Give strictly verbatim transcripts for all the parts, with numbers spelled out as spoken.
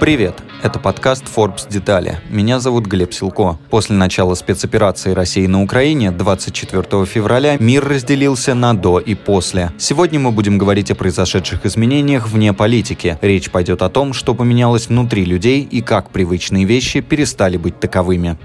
Привет, это подкаст Forbes Детали. Меня зовут Глеб Силко. После начала спецоперации России на Украине двадцать четвёртого февраля мир разделился на до и после. Сегодня мы будем говорить о произошедших изменениях вне политики. Речь пойдет о том, что поменялось внутри людей и как привычные вещи перестали быть таковыми.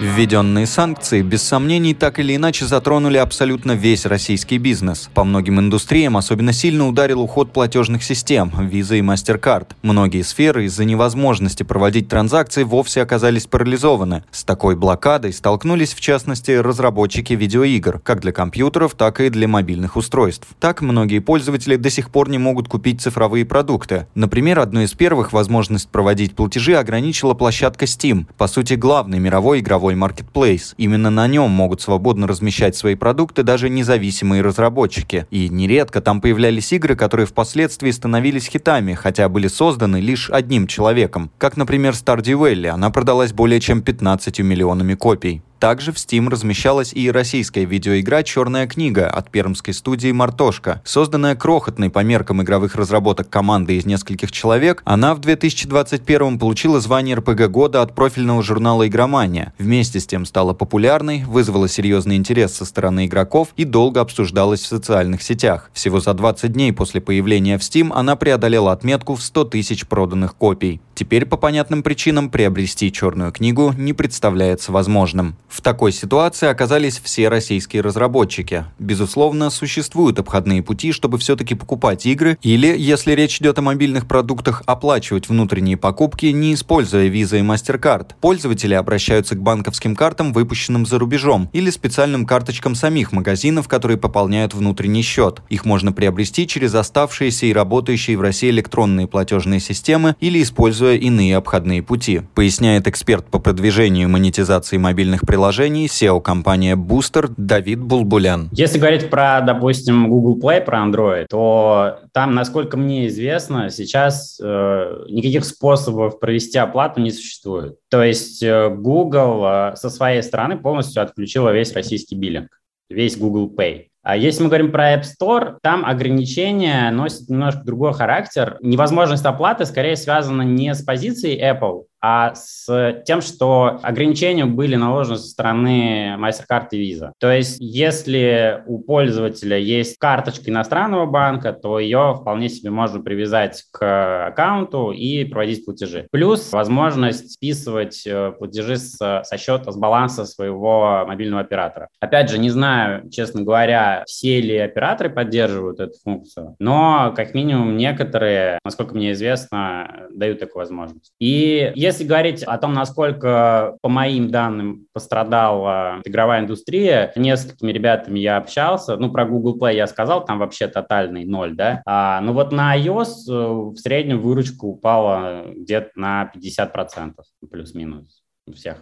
Введенные санкции, без сомнений, так или иначе затронули абсолютно весь российский бизнес. По многим индустриям особенно сильно ударил уход платежных систем – Visa и MasterCard. Многие сферы из-за невозможности проводить транзакции вовсе оказались парализованы. С такой блокадой столкнулись, в частности, разработчики видеоигр, как для компьютеров, так и для мобильных устройств. Так, многие пользователи до сих пор не могут купить цифровые продукты. Например, одной из первых возможность проводить платежи ограничила площадка Steam, по сути, главный мировой игровой маркетплейс. Именно на нем могут свободно размещать свои продукты даже независимые разработчики. И нередко там появлялись игры, которые впоследствии становились хитами, хотя были созданы лишь одним человеком. Как, например, Stardew Valley. Она продалась более чем пятнадцатью миллионами копий. Также в Steam размещалась и российская видеоигра «Черная книга» от пермской студии «Мартошка». Созданная крохотной по меркам игровых разработок командой из нескольких человек, она в две тысячи двадцать первом получила звание эр пэ гэ года от профильного журнала «Игромания». Вместе с тем стала популярной, вызвала серьезный интерес со стороны игроков и долго обсуждалась в социальных сетях. Всего за двадцать дней после появления в Steam она преодолела отметку в сто тысяч проданных копий. Теперь по понятным причинам приобрести «Черную книгу» не представляется возможным. В такой ситуации оказались все российские разработчики. Безусловно, существуют обходные пути, чтобы все-таки покупать игры или, если речь идет о мобильных продуктах, оплачивать внутренние покупки, не используя Visa и MasterCard. Пользователи обращаются к банковским картам, выпущенным за рубежом, или специальным карточкам самих магазинов, которые пополняют внутренний счет. Их можно приобрести через оставшиеся и работающие в России электронные платежные системы или используя иные обходные пути, поясняет эксперт по продвижению и монетизации мобильных приложений си и о-компания Appbooster Давид Блбулян. Если говорить про, допустим, Google Play, про Android, то там, насколько мне известно, сейчас э, никаких способов провести оплату не существует. То есть э, Google э, со своей стороны полностью отключила весь российский биллинг, весь Google Pay. А если мы говорим про App Store, там ограничения носят немножко другой характер. Невозможность оплаты скорее связана не с позицией Apple, а с тем, что ограничения были наложены со стороны MasterCard и Visa. То есть, если у пользователя есть карточка иностранного банка, то ее вполне себе можно привязать к аккаунту и проводить платежи. Плюс возможность списывать платежи со, со счета, с баланса своего мобильного оператора. Опять же, не знаю, честно говоря, все ли операторы поддерживают эту функцию, но как минимум некоторые, насколько мне известно, дают такую возможность. И если Если говорить о том, насколько, по моим данным, пострадала игровая индустрия, с несколькими ребятами я общался, ну, про Google Play я сказал, там вообще тотальный ноль, да, а, ну, вот на iOS в среднем выручка упала где-то на пятьдесят процентов, плюс-минус, у всех.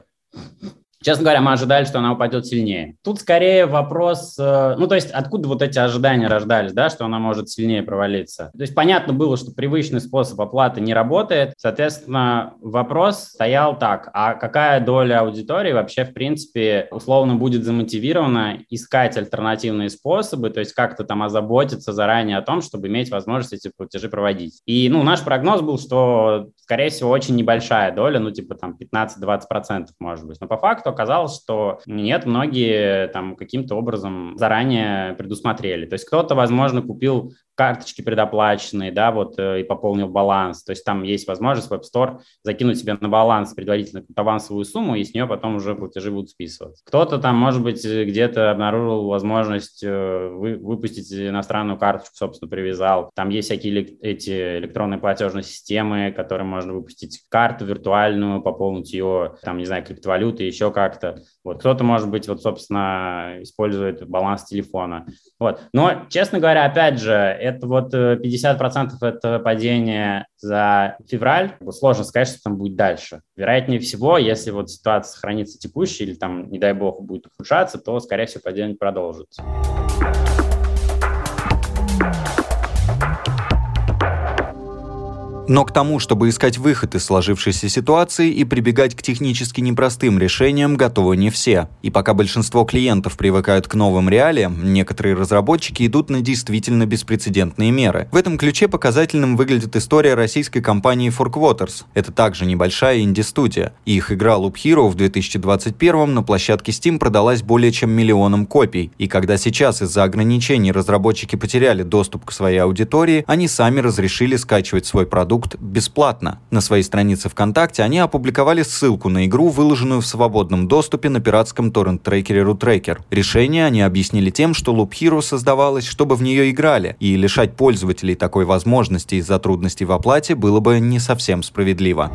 Честно говоря, мы ожидали, что она упадет сильнее. Тут скорее вопрос, ну, то есть откуда вот эти ожидания рождались, да, что она может сильнее провалиться. То есть понятно было, что привычный способ оплаты не работает. Соответственно, вопрос стоял так, а какая доля аудитории вообще, в принципе, условно будет замотивирована искать альтернативные способы, то есть как-то там озаботиться заранее о том, чтобы иметь возможность эти платежи проводить. И, ну, наш прогноз был, что, скорее всего, очень небольшая доля, ну, типа там пятнадцать-двадцать процентов, может быть. Но по факту оказалось, что нет, многие там каким-то образом заранее предусмотрели. То есть кто-то, возможно, купил карточки предоплаченные, да, вот, и пополнил баланс. То есть там есть возможность в App Store закинуть себе на баланс предварительно авансовую сумму, и с нее потом уже платежи будут списываться. Кто-то там, может быть, где-то обнаружил возможность вы, выпустить иностранную карточку, собственно, привязал. Там есть всякие эти электронные платежные системы, которые можно выпустить карту виртуальную, пополнить ее, там, не знаю, криптовалюты, еще как-то. Вот, кто-то, может быть, вот, собственно, использует баланс телефона. Вот. Но, честно говоря, опять же, это вот пятьдесят процентов это падение за февраль. Сложно сказать, что там будет дальше. Вероятнее всего, если вот ситуация сохранится текущей или там, не дай бог, будет ухудшаться, то, скорее всего, падение продолжится. но к тому, чтобы искать выход из сложившейся ситуации и прибегать к технически непростым решениям, готовы не все. И пока большинство клиентов привыкают к новым реалиям, некоторые разработчики идут на действительно беспрецедентные меры. В этом ключе показательным выглядит история российской компании Four Quarters. Это также небольшая инди-студия. Их игра Loop Hero в две тысячи двадцать первом на площадке Steam продалась более чем миллионом копий. И когда сейчас из-за ограничений разработчики потеряли доступ к своей аудитории, они сами разрешили скачивать свой продукт бесплатно. На своей странице ВКонтакте они опубликовали ссылку на игру, выложенную в свободном доступе на пиратском торрент-трекере RuTracker. Решение они объяснили тем, что Loop Hero создавалась, чтобы в нее играли, и лишать пользователей такой возможности из-за трудностей в оплате было бы не совсем справедливо.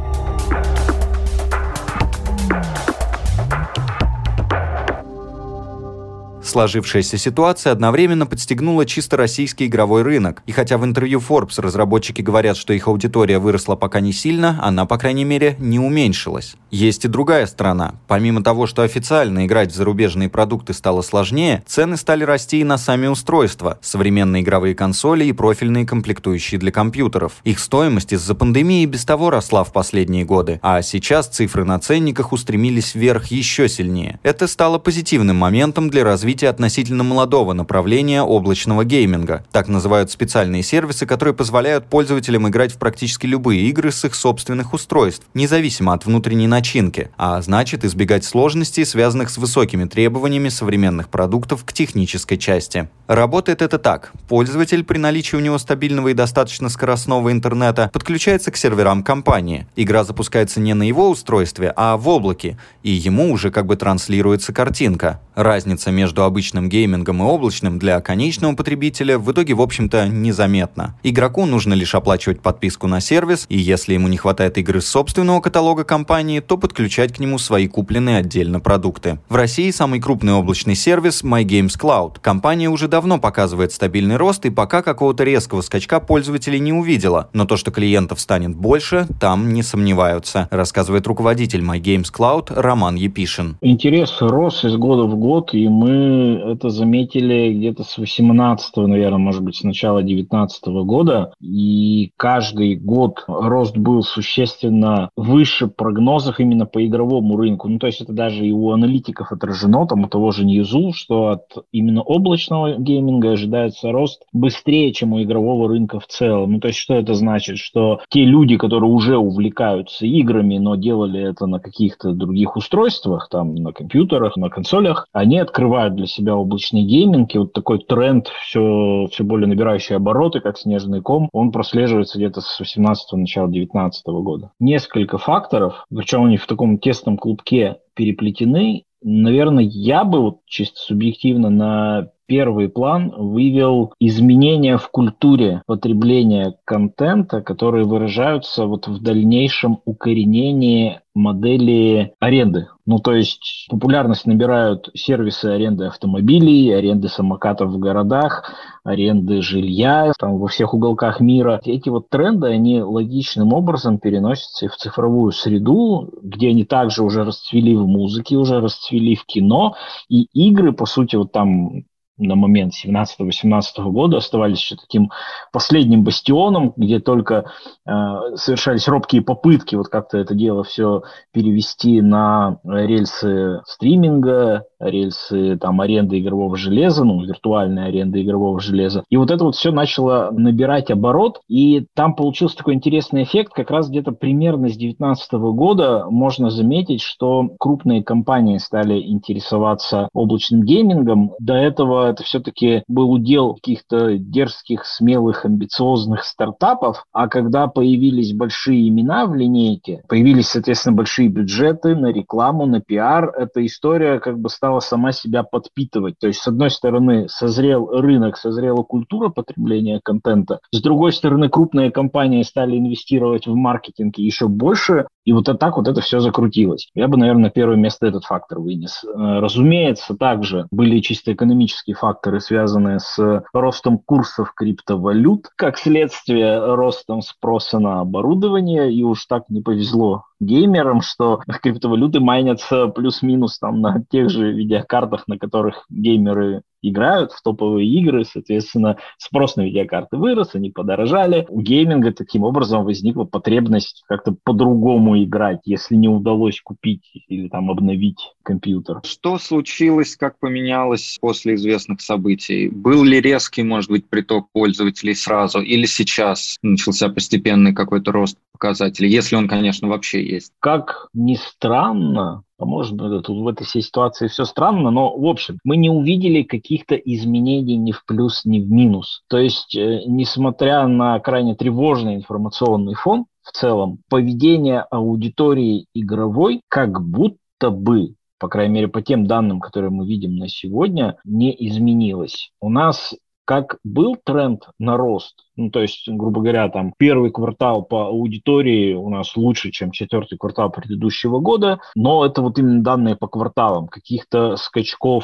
Сложившаяся ситуация одновременно подстегнула чисто российский игровой рынок. И хотя в интервью Forbes разработчики говорят, что их аудитория выросла пока не сильно, она, по крайней мере, не уменьшилась. Есть и другая сторона. Помимо того, что официально играть в зарубежные продукты стало сложнее, цены стали расти и на сами устройства, современные игровые консоли и профильные комплектующие для компьютеров. Их стоимость из-за пандемии без того росла в последние годы, а сейчас цифры на ценниках устремились вверх еще сильнее. Это стало позитивным моментом для развития относительно молодого направления облачного гейминга. Так называют специальные сервисы, которые позволяют пользователям играть в практически любые игры с их собственных устройств, независимо от внутренней начинки, а значит избегать сложностей, связанных с высокими требованиями современных продуктов к технической части. Работает это так. Пользователь при наличии у него стабильного и достаточно скоростного интернета подключается к серверам компании. Игра запускается не на его устройстве, а в облаке, и ему уже как бы транслируется картинка. Разница между обычным геймингом и облачным для конечного потребителя в итоге, в общем-то, незаметна. Игроку нужно лишь оплачивать подписку на сервис, и если ему не хватает игры с собственного каталога компании, то подключать к нему свои купленные отдельно продукты. В России самый крупный облачный сервис — My.Games Cloud. Компания уже давно показывает стабильный рост и пока какого-то резкого скачка пользователей не увидела, но то, что клиентов станет больше, там не сомневаются, рассказывает руководитель My.Games Cloud Роман Епишин. Интерес рос из года в год, и мы это заметили где-то с восемнадцатого, наверное, может быть, с начала девятнадцатого года, и каждый год рост был существенно выше прогнозов именно по игровому рынку. Ну, то есть это даже и у аналитиков отражено, там у того же NewZoo, что от именно облачного гейминга ожидается рост быстрее, чем у игрового рынка в целом. Ну, то есть что это значит? Что те люди, которые уже увлекаются играми, но делали это на каких-то других устройствах, там, на компьютерах, на консолях, они открывают для себя облачный гейминг, и вот такой тренд, все, все более набирающий обороты, как снежный ком, он прослеживается где-то с восемнадцатого, начала девятнадцатого года. Несколько факторов, причем они в таком тесном клубке переплетены. Наверное, я бы вот чисто субъективно на первый план вывел изменения в культуре потребления контента, которые выражаются вот в дальнейшем укоренении модели аренды. Ну, то есть популярность набирают сервисы аренды автомобилей, аренды самокатов в городах, аренды жилья там, во всех уголках мира. Эти вот тренды, они логичным образом переносятся и в цифровую среду, где они также уже расцвели в музыке, уже расцвели в кино. И игры, по сути, вот там на момент семнадцатого-восемнадцатого года оставались еще таким последним бастионом, где только э, совершались робкие попытки вот как-то это дело все перевести на рельсы стриминга, рельсы там аренды игрового железа, ну, виртуальной аренды игрового железа. И вот это вот все начало набирать оборот, и там получился такой интересный эффект. Как раз где-то примерно с две тысячи девятнадцатого года можно заметить, что крупные компании стали интересоваться облачным геймингом. До этого это все-таки был удел каких-то дерзких, смелых, амбициозных стартапов, а когда появились большие имена в линейке, появились, соответственно, большие бюджеты на рекламу, на пиар, эта история как бы стала сама себя подпитывать. То есть, с одной стороны, созрел рынок, созрела культура потребления контента, с другой стороны, крупные компании стали инвестировать в маркетинг еще больше, и вот так вот это все закрутилось. Я бы, наверное, на первое место этот фактор вынес. Разумеется, также были чисто экономические факторы, связанные с ростом курсов криптовалют, как следствие ростом спроса на оборудование, и уж так не повезло геймерам, что криптовалюты майнятся плюс-минус там на тех же видеокартах, на которых геймеры играют в топовые игры, соответственно, спрос на видеокарты вырос, они подорожали. У гейминга таким образом возникла потребность как-то по-другому играть, если не удалось купить или там обновить компьютер. Что случилось, как поменялось после известных событий? Был ли резкий, может быть, приток пользователей сразу, или сейчас начался постепенный какой-то рост показателей, если он, конечно, вообще есть? Как ни странно, а может быть, тут в этой ситуации все странно, но, в общем, мы не увидели каких-то изменений ни в плюс, ни в минус. То есть, э, несмотря на крайне тревожный информационный фон, в целом, поведение аудитории игровой как будто бы, по крайней мере, по тем данным, которые мы видим на сегодня, не изменилось. У нас как был тренд на рост, ну, то есть, грубо говоря, там первый квартал по аудитории у нас лучше, чем четвертый квартал предыдущего года, но это вот именно данные по кварталам. Каких-то скачков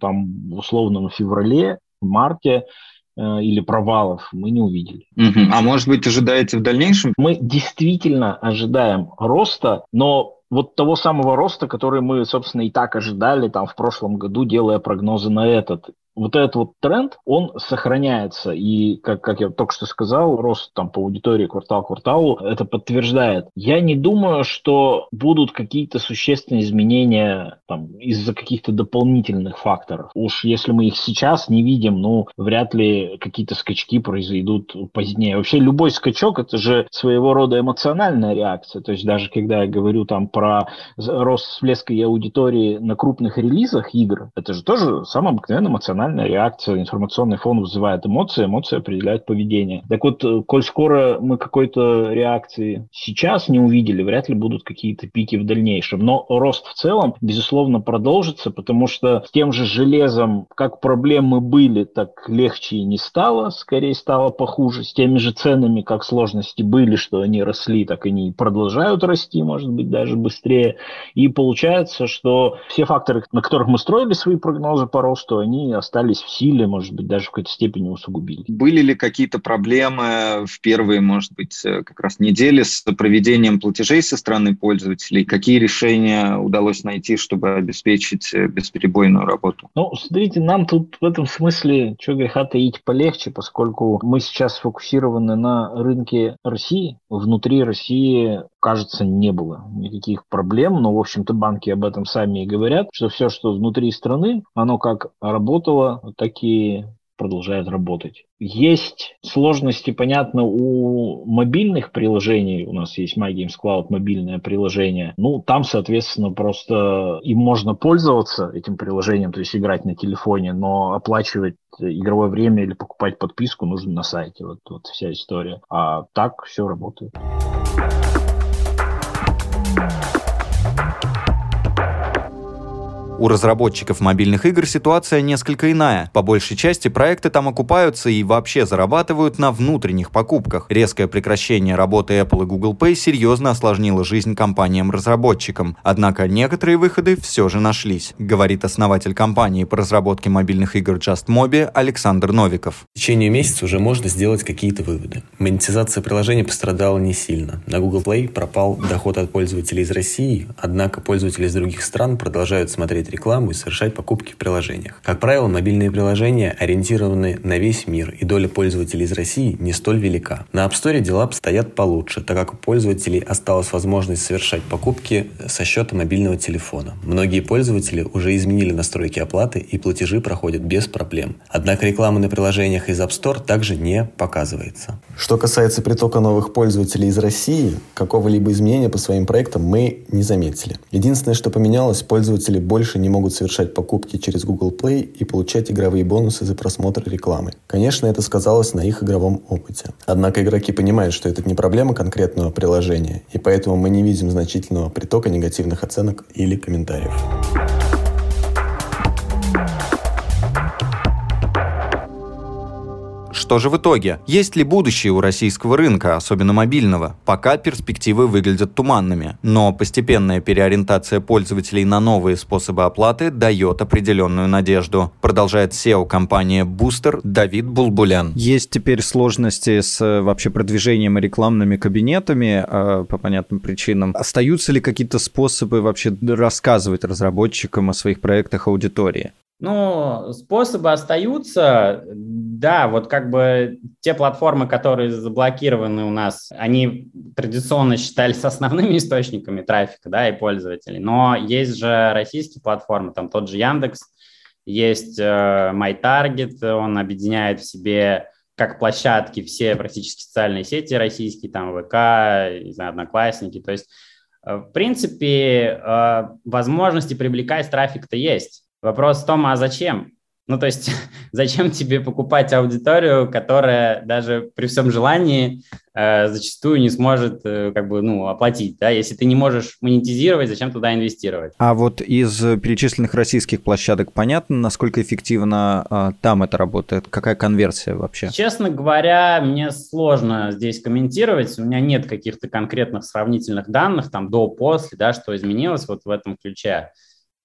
там условно в феврале, в марте или провалов мы не увидели. Uh-huh. А может быть, ожидаете в дальнейшем? Мы действительно ожидаем роста, но вот того самого роста, который мы, собственно, и так ожидали там в прошлом году, делая прогнозы на этот. Вот этот вот тренд, он сохраняется. И, как, как я только что сказал, рост там по аудитории квартал к кварталу это подтверждает. Я не думаю, что будут какие-то существенные изменения там, из-за каких-то дополнительных факторов. Уж если мы их сейчас не видим, ну, вряд ли какие-то скачки произойдут позднее. Вообще любой скачок – это же своего рода эмоциональная реакция. То есть даже когда я говорю там про рост всплеска аудитории на крупных релизах игр, это же тоже самая обыкновенная эмоциональная реакция, информационный фон вызывает эмоции, эмоции определяют поведение. Так вот, коль скоро мы какой-то реакции сейчас не увидели, вряд ли будут какие-то пики в дальнейшем. Но рост в целом, безусловно, продолжится, потому что с тем же железом, как проблемы были, так легче и не стало, скорее стало похуже. С теми же ценами, как сложности были, что они росли, так они продолжают расти, может быть, даже быстрее. И получается, что все факторы, на которых мы строили свои прогнозы по росту, они остались остались в силе, может быть, даже в какой-то степени усугубили. Были ли какие-то проблемы в первые, может быть, как раз недели с проведением платежей со стороны пользователей? Какие решения удалось найти, чтобы обеспечить бесперебойную работу? Ну, смотрите, нам тут в этом смысле, чего греха таить, полегче, поскольку мы сейчас сфокусированы на рынке России. Внутри России, кажется, не было никаких проблем, но, в общем-то, банки об этом сами и говорят, что все, что внутри страны, оно как работало, вот такие продолжают работать. Есть сложности, понятно, у мобильных приложений. У нас есть My.Games Cloud, мобильное приложение. Ну, там, соответственно, просто им можно пользоваться, этим приложением, то есть играть на телефоне, но оплачивать игровое время или покупать подписку нужно на сайте. Вот, вот вся история. А так все работает. У разработчиков мобильных игр ситуация несколько иная. По большей части проекты там окупаются и вообще зарабатывают на внутренних покупках. Резкое прекращение работы Apple и Google Pay серьезно осложнило жизнь компаниям-разработчикам. Однако некоторые выходы все же нашлись, говорит основатель компании по разработке мобильных игр JustMoby Александр Новиков. В течение месяца уже можно сделать какие-то выводы. Монетизация приложения пострадала не сильно. На Google Play пропал доход от пользователей из России, однако пользователи из других стран продолжают смотреть рекламу и совершать покупки в приложениях. Как правило, мобильные приложения ориентированы на весь мир, и доля пользователей из России не столь велика. На App Store дела обстоят получше, так как у пользователей осталась возможность совершать покупки со счета мобильного телефона. Многие пользователи уже изменили настройки оплаты, и платежи проходят без проблем. Однако реклама на приложениях из App Store также не показывается. Что касается притока новых пользователей из России, какого-либо изменения по своим проектам мы не заметили. Единственное, что поменялось, пользователи больше не могут совершать покупки через Google Play и получать игровые бонусы за просмотр рекламы. Конечно, это сказалось на их игровом опыте. Однако игроки понимают, что это не проблема конкретного приложения, и поэтому мы не видим значительного притока негативных оценок или комментариев. Что же в итоге? Есть ли будущее у российского рынка, особенно мобильного? Пока перспективы выглядят туманными, но постепенная переориентация пользователей на новые способы оплаты дает определенную надежду, продолжает си и о компании Appbooster Давид Блбулян. Есть теперь сложности с вообще продвижением и рекламными кабинетами по понятным причинам. Остаются ли какие-то способы вообще рассказывать разработчикам о своих проектах аудитории? Ну, способы остаются, да, вот как бы те платформы, которые заблокированы у нас, они традиционно считались основными источниками трафика, да, и пользователей, но есть же российские платформы, там тот же Яндекс, есть MyTarget, он объединяет в себе как площадки все практически социальные сети российские, там ВК, не знаю, Одноклассники, то есть, в принципе, возможности привлекать трафик-то есть. Вопрос в том, а зачем? Ну, то есть, зачем тебе покупать аудиторию, которая даже при всем желании э, зачастую не сможет э, как бы, ну, оплатить, да? Если ты не можешь монетизировать, зачем туда инвестировать? А вот из перечисленных российских площадок понятно, насколько эффективно э, там это работает? Какая конверсия вообще? Честно говоря, мне сложно здесь комментировать. У меня нет каких-то конкретных сравнительных данных, там, до-после, да, что изменилось вот в этом ключе.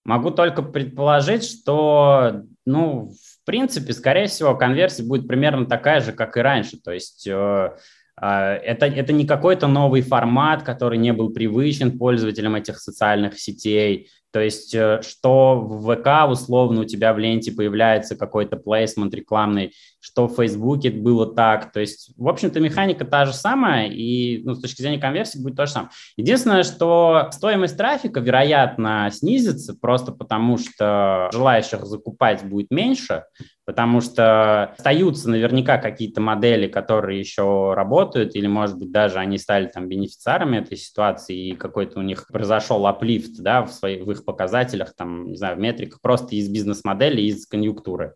Могу только предположить, что, ну, в принципе, скорее всего, конверсия будет примерно такая же, как и раньше. То есть э, э, это, это не какой-то новый формат, который не был привычен пользователям этих социальных сетей. То есть э, что в ВК, условно, у тебя в ленте появляется какой-то плейсмент рекламный, что в Фейсбуке было так. То есть, в общем-то, механика та же самая, и ну, с точки зрения конверсии будет то же самое. Единственное, что стоимость трафика, вероятно, снизится, просто потому что желающих закупать будет меньше, потому что остаются наверняка какие-то модели, которые еще работают, или, может быть, даже они стали там бенефициарами этой ситуации, и какой-то у них произошел аплифт, да, в, своих, в их показателях, там, не знаю, в метриках, просто из бизнес-модели, из конъюнктуры.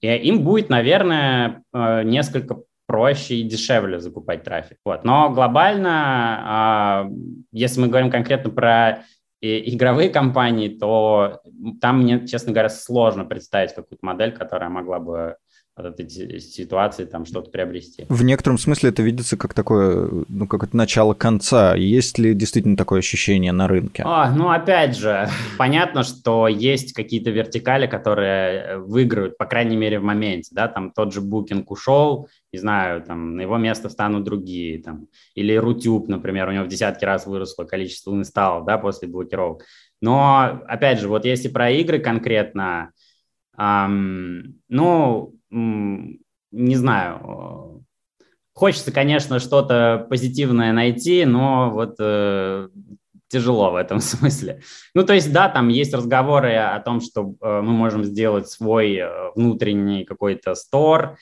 И им будет, наверное, несколько проще и дешевле закупать трафик. Вот. Но глобально, если мы говорим конкретно про игровые компании, то там мне, честно говоря, сложно представить какую-то модель, которая могла бы от этой ситуации там что-то приобрести. В некотором смысле это видится как такое, ну, как это начало конца. Есть ли действительно такое ощущение на рынке? А, ну, опять же, понятно, что есть какие-то вертикали, которые выиграют, по крайней мере, в моменте, да, там тот же Booking ушел, не знаю, там на его место встанут другие, там, или Rutube, например, у него в десятки раз выросло количество инсталлов, да, после блокировок. Но, опять же, вот если про игры конкретно, эм, ну, не знаю, хочется, конечно, что-то позитивное найти, но вот э, тяжело в этом смысле. Ну, то есть, да, там есть разговоры о том, что э, мы можем сделать свой внутренний какой-то стор,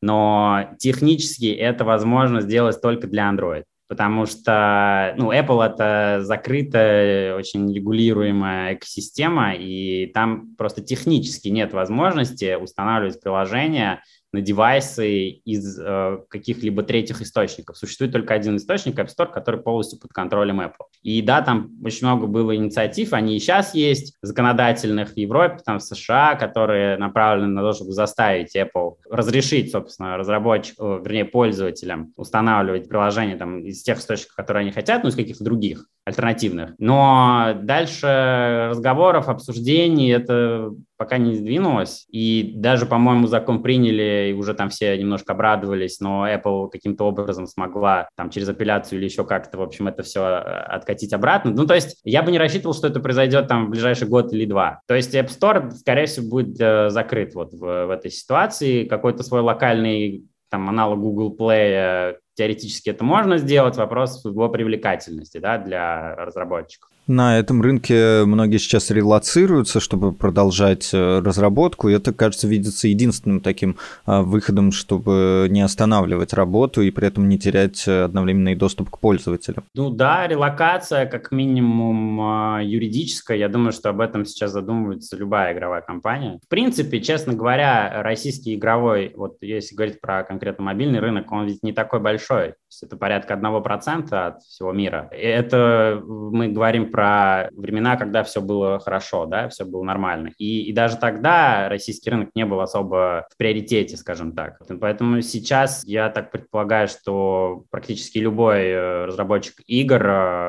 но технически это возможно сделать только для Android, потому что, ну, Apple — это закрытая, очень регулируемая экосистема, и там просто технически нет возможности устанавливать приложения на девайсы из э, каких-либо третьих источников. Существует только один источник — App Store, который полностью под контролем Apple. И да, там очень много было инициатив, они и сейчас есть, законодательных в Европе, там в США, которые направлены на то, чтобы заставить Apple разрешить, собственно, разработчикам, вернее, пользователям устанавливать приложения там, из тех источников, которые они хотят, ну, из каких-то других, альтернативных. Но дальше разговоров, обсуждений это пока не сдвинулось. И даже, по-моему, закон приняли, и уже там все немножко обрадовались, но Apple каким-то образом смогла там через апелляцию или еще как-то, в общем, это все откатить обратно. Ну, то есть я бы не рассчитывал, что это произойдет там в ближайший год или два. То есть App Store, скорее всего, будет э, закрыт вот в, в этой ситуации. Какой-то свой локальный там аналог Google Play, э, теоретически это можно сделать, вопрос его привлекательности, да, для разработчиков. На этом рынке многие сейчас релоцируются, чтобы продолжать разработку, и это, кажется, видится единственным таким выходом, чтобы не останавливать работу и при этом не терять одновременный доступ к пользователям. Ну да, релокация, как минимум юридическая, я думаю, что об этом сейчас задумывается любая игровая компания. В принципе, честно говоря, российский игровой, вот если говорить про конкретно мобильный рынок, он ведь не такой большой, то есть это порядка одного процента от всего мира. Это мы говорим про времена, когда все было хорошо, да, все было нормально. И, и даже тогда российский рынок не был особо в приоритете, скажем так. Поэтому сейчас я так предполагаю, что практически любой разработчик игр,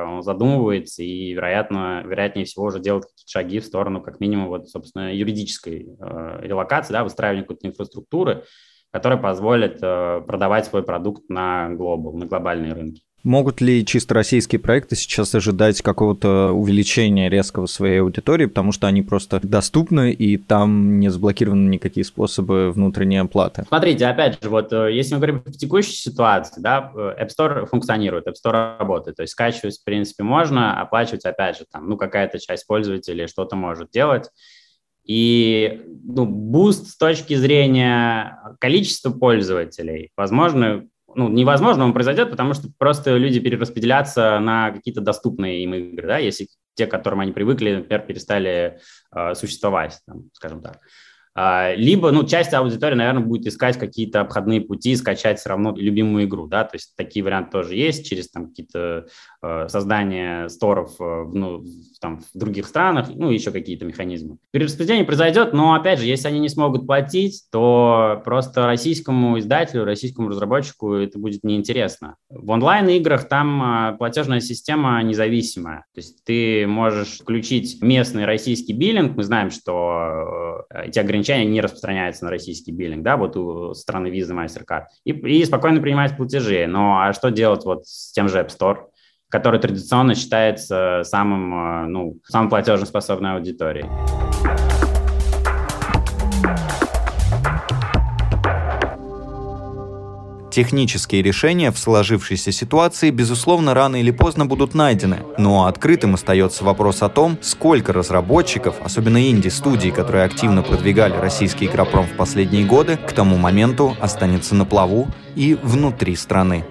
он задумывается и, вероятно, вероятнее всего уже делает какие-то шаги в сторону, как минимум, вот, собственно, юридической э, релокации, да, выстраивания какой-то инфраструктуры, которая позволит э, продавать свой продукт на глобал, на глобальные рынки. Могут ли чисто российские проекты сейчас ожидать какого-то увеличения резкого своей аудитории, потому что они просто доступны, и там не заблокированы никакие способы внутренней оплаты? Смотрите, опять же, вот если мы говорим в текущей ситуации, да, App Store функционирует, App Store работает, то есть скачивать, в принципе, можно, оплачивать, опять же, там, ну, какая-то часть пользователей что-то может делать. И, ну, буст с точки зрения количества пользователей, возможно, ну, невозможно он произойдет, потому что просто люди перераспределятся на какие-то доступные им игры, да, если те, к которым они привыкли, например, перестали э, существовать, там, скажем так. А, либо, ну, часть аудитории, наверное, будет искать какие-то обходные пути, скачать все равно любимую игру, да, то есть такие варианты тоже есть через, там, какие-то э, создание сторов э, ну, там, в других странах, ну, еще какие-то механизмы. Перераспределение произойдет, но, опять же, если они не смогут платить, то просто российскому издателю, российскому разработчику это будет неинтересно. В онлайн-играх там э, платежная система независимая, то есть ты можешь включить местный российский биллинг, мы знаем, что э, эти ограничения не распространяется на российский биллинг, да, вот у страны Visa, MasterCard, и, и спокойно принимать платежи. Но а что делать вот с тем же App Store, который традиционно считается самым, ну, самой платежеспособной аудиторией? Технические решения в сложившейся ситуации, безусловно, рано или поздно будут найдены. Но открытым остается вопрос о том, сколько разработчиков, особенно инди-студий, которые активно продвигали российский игропром в последние годы, к тому моменту останется на плаву и внутри страны.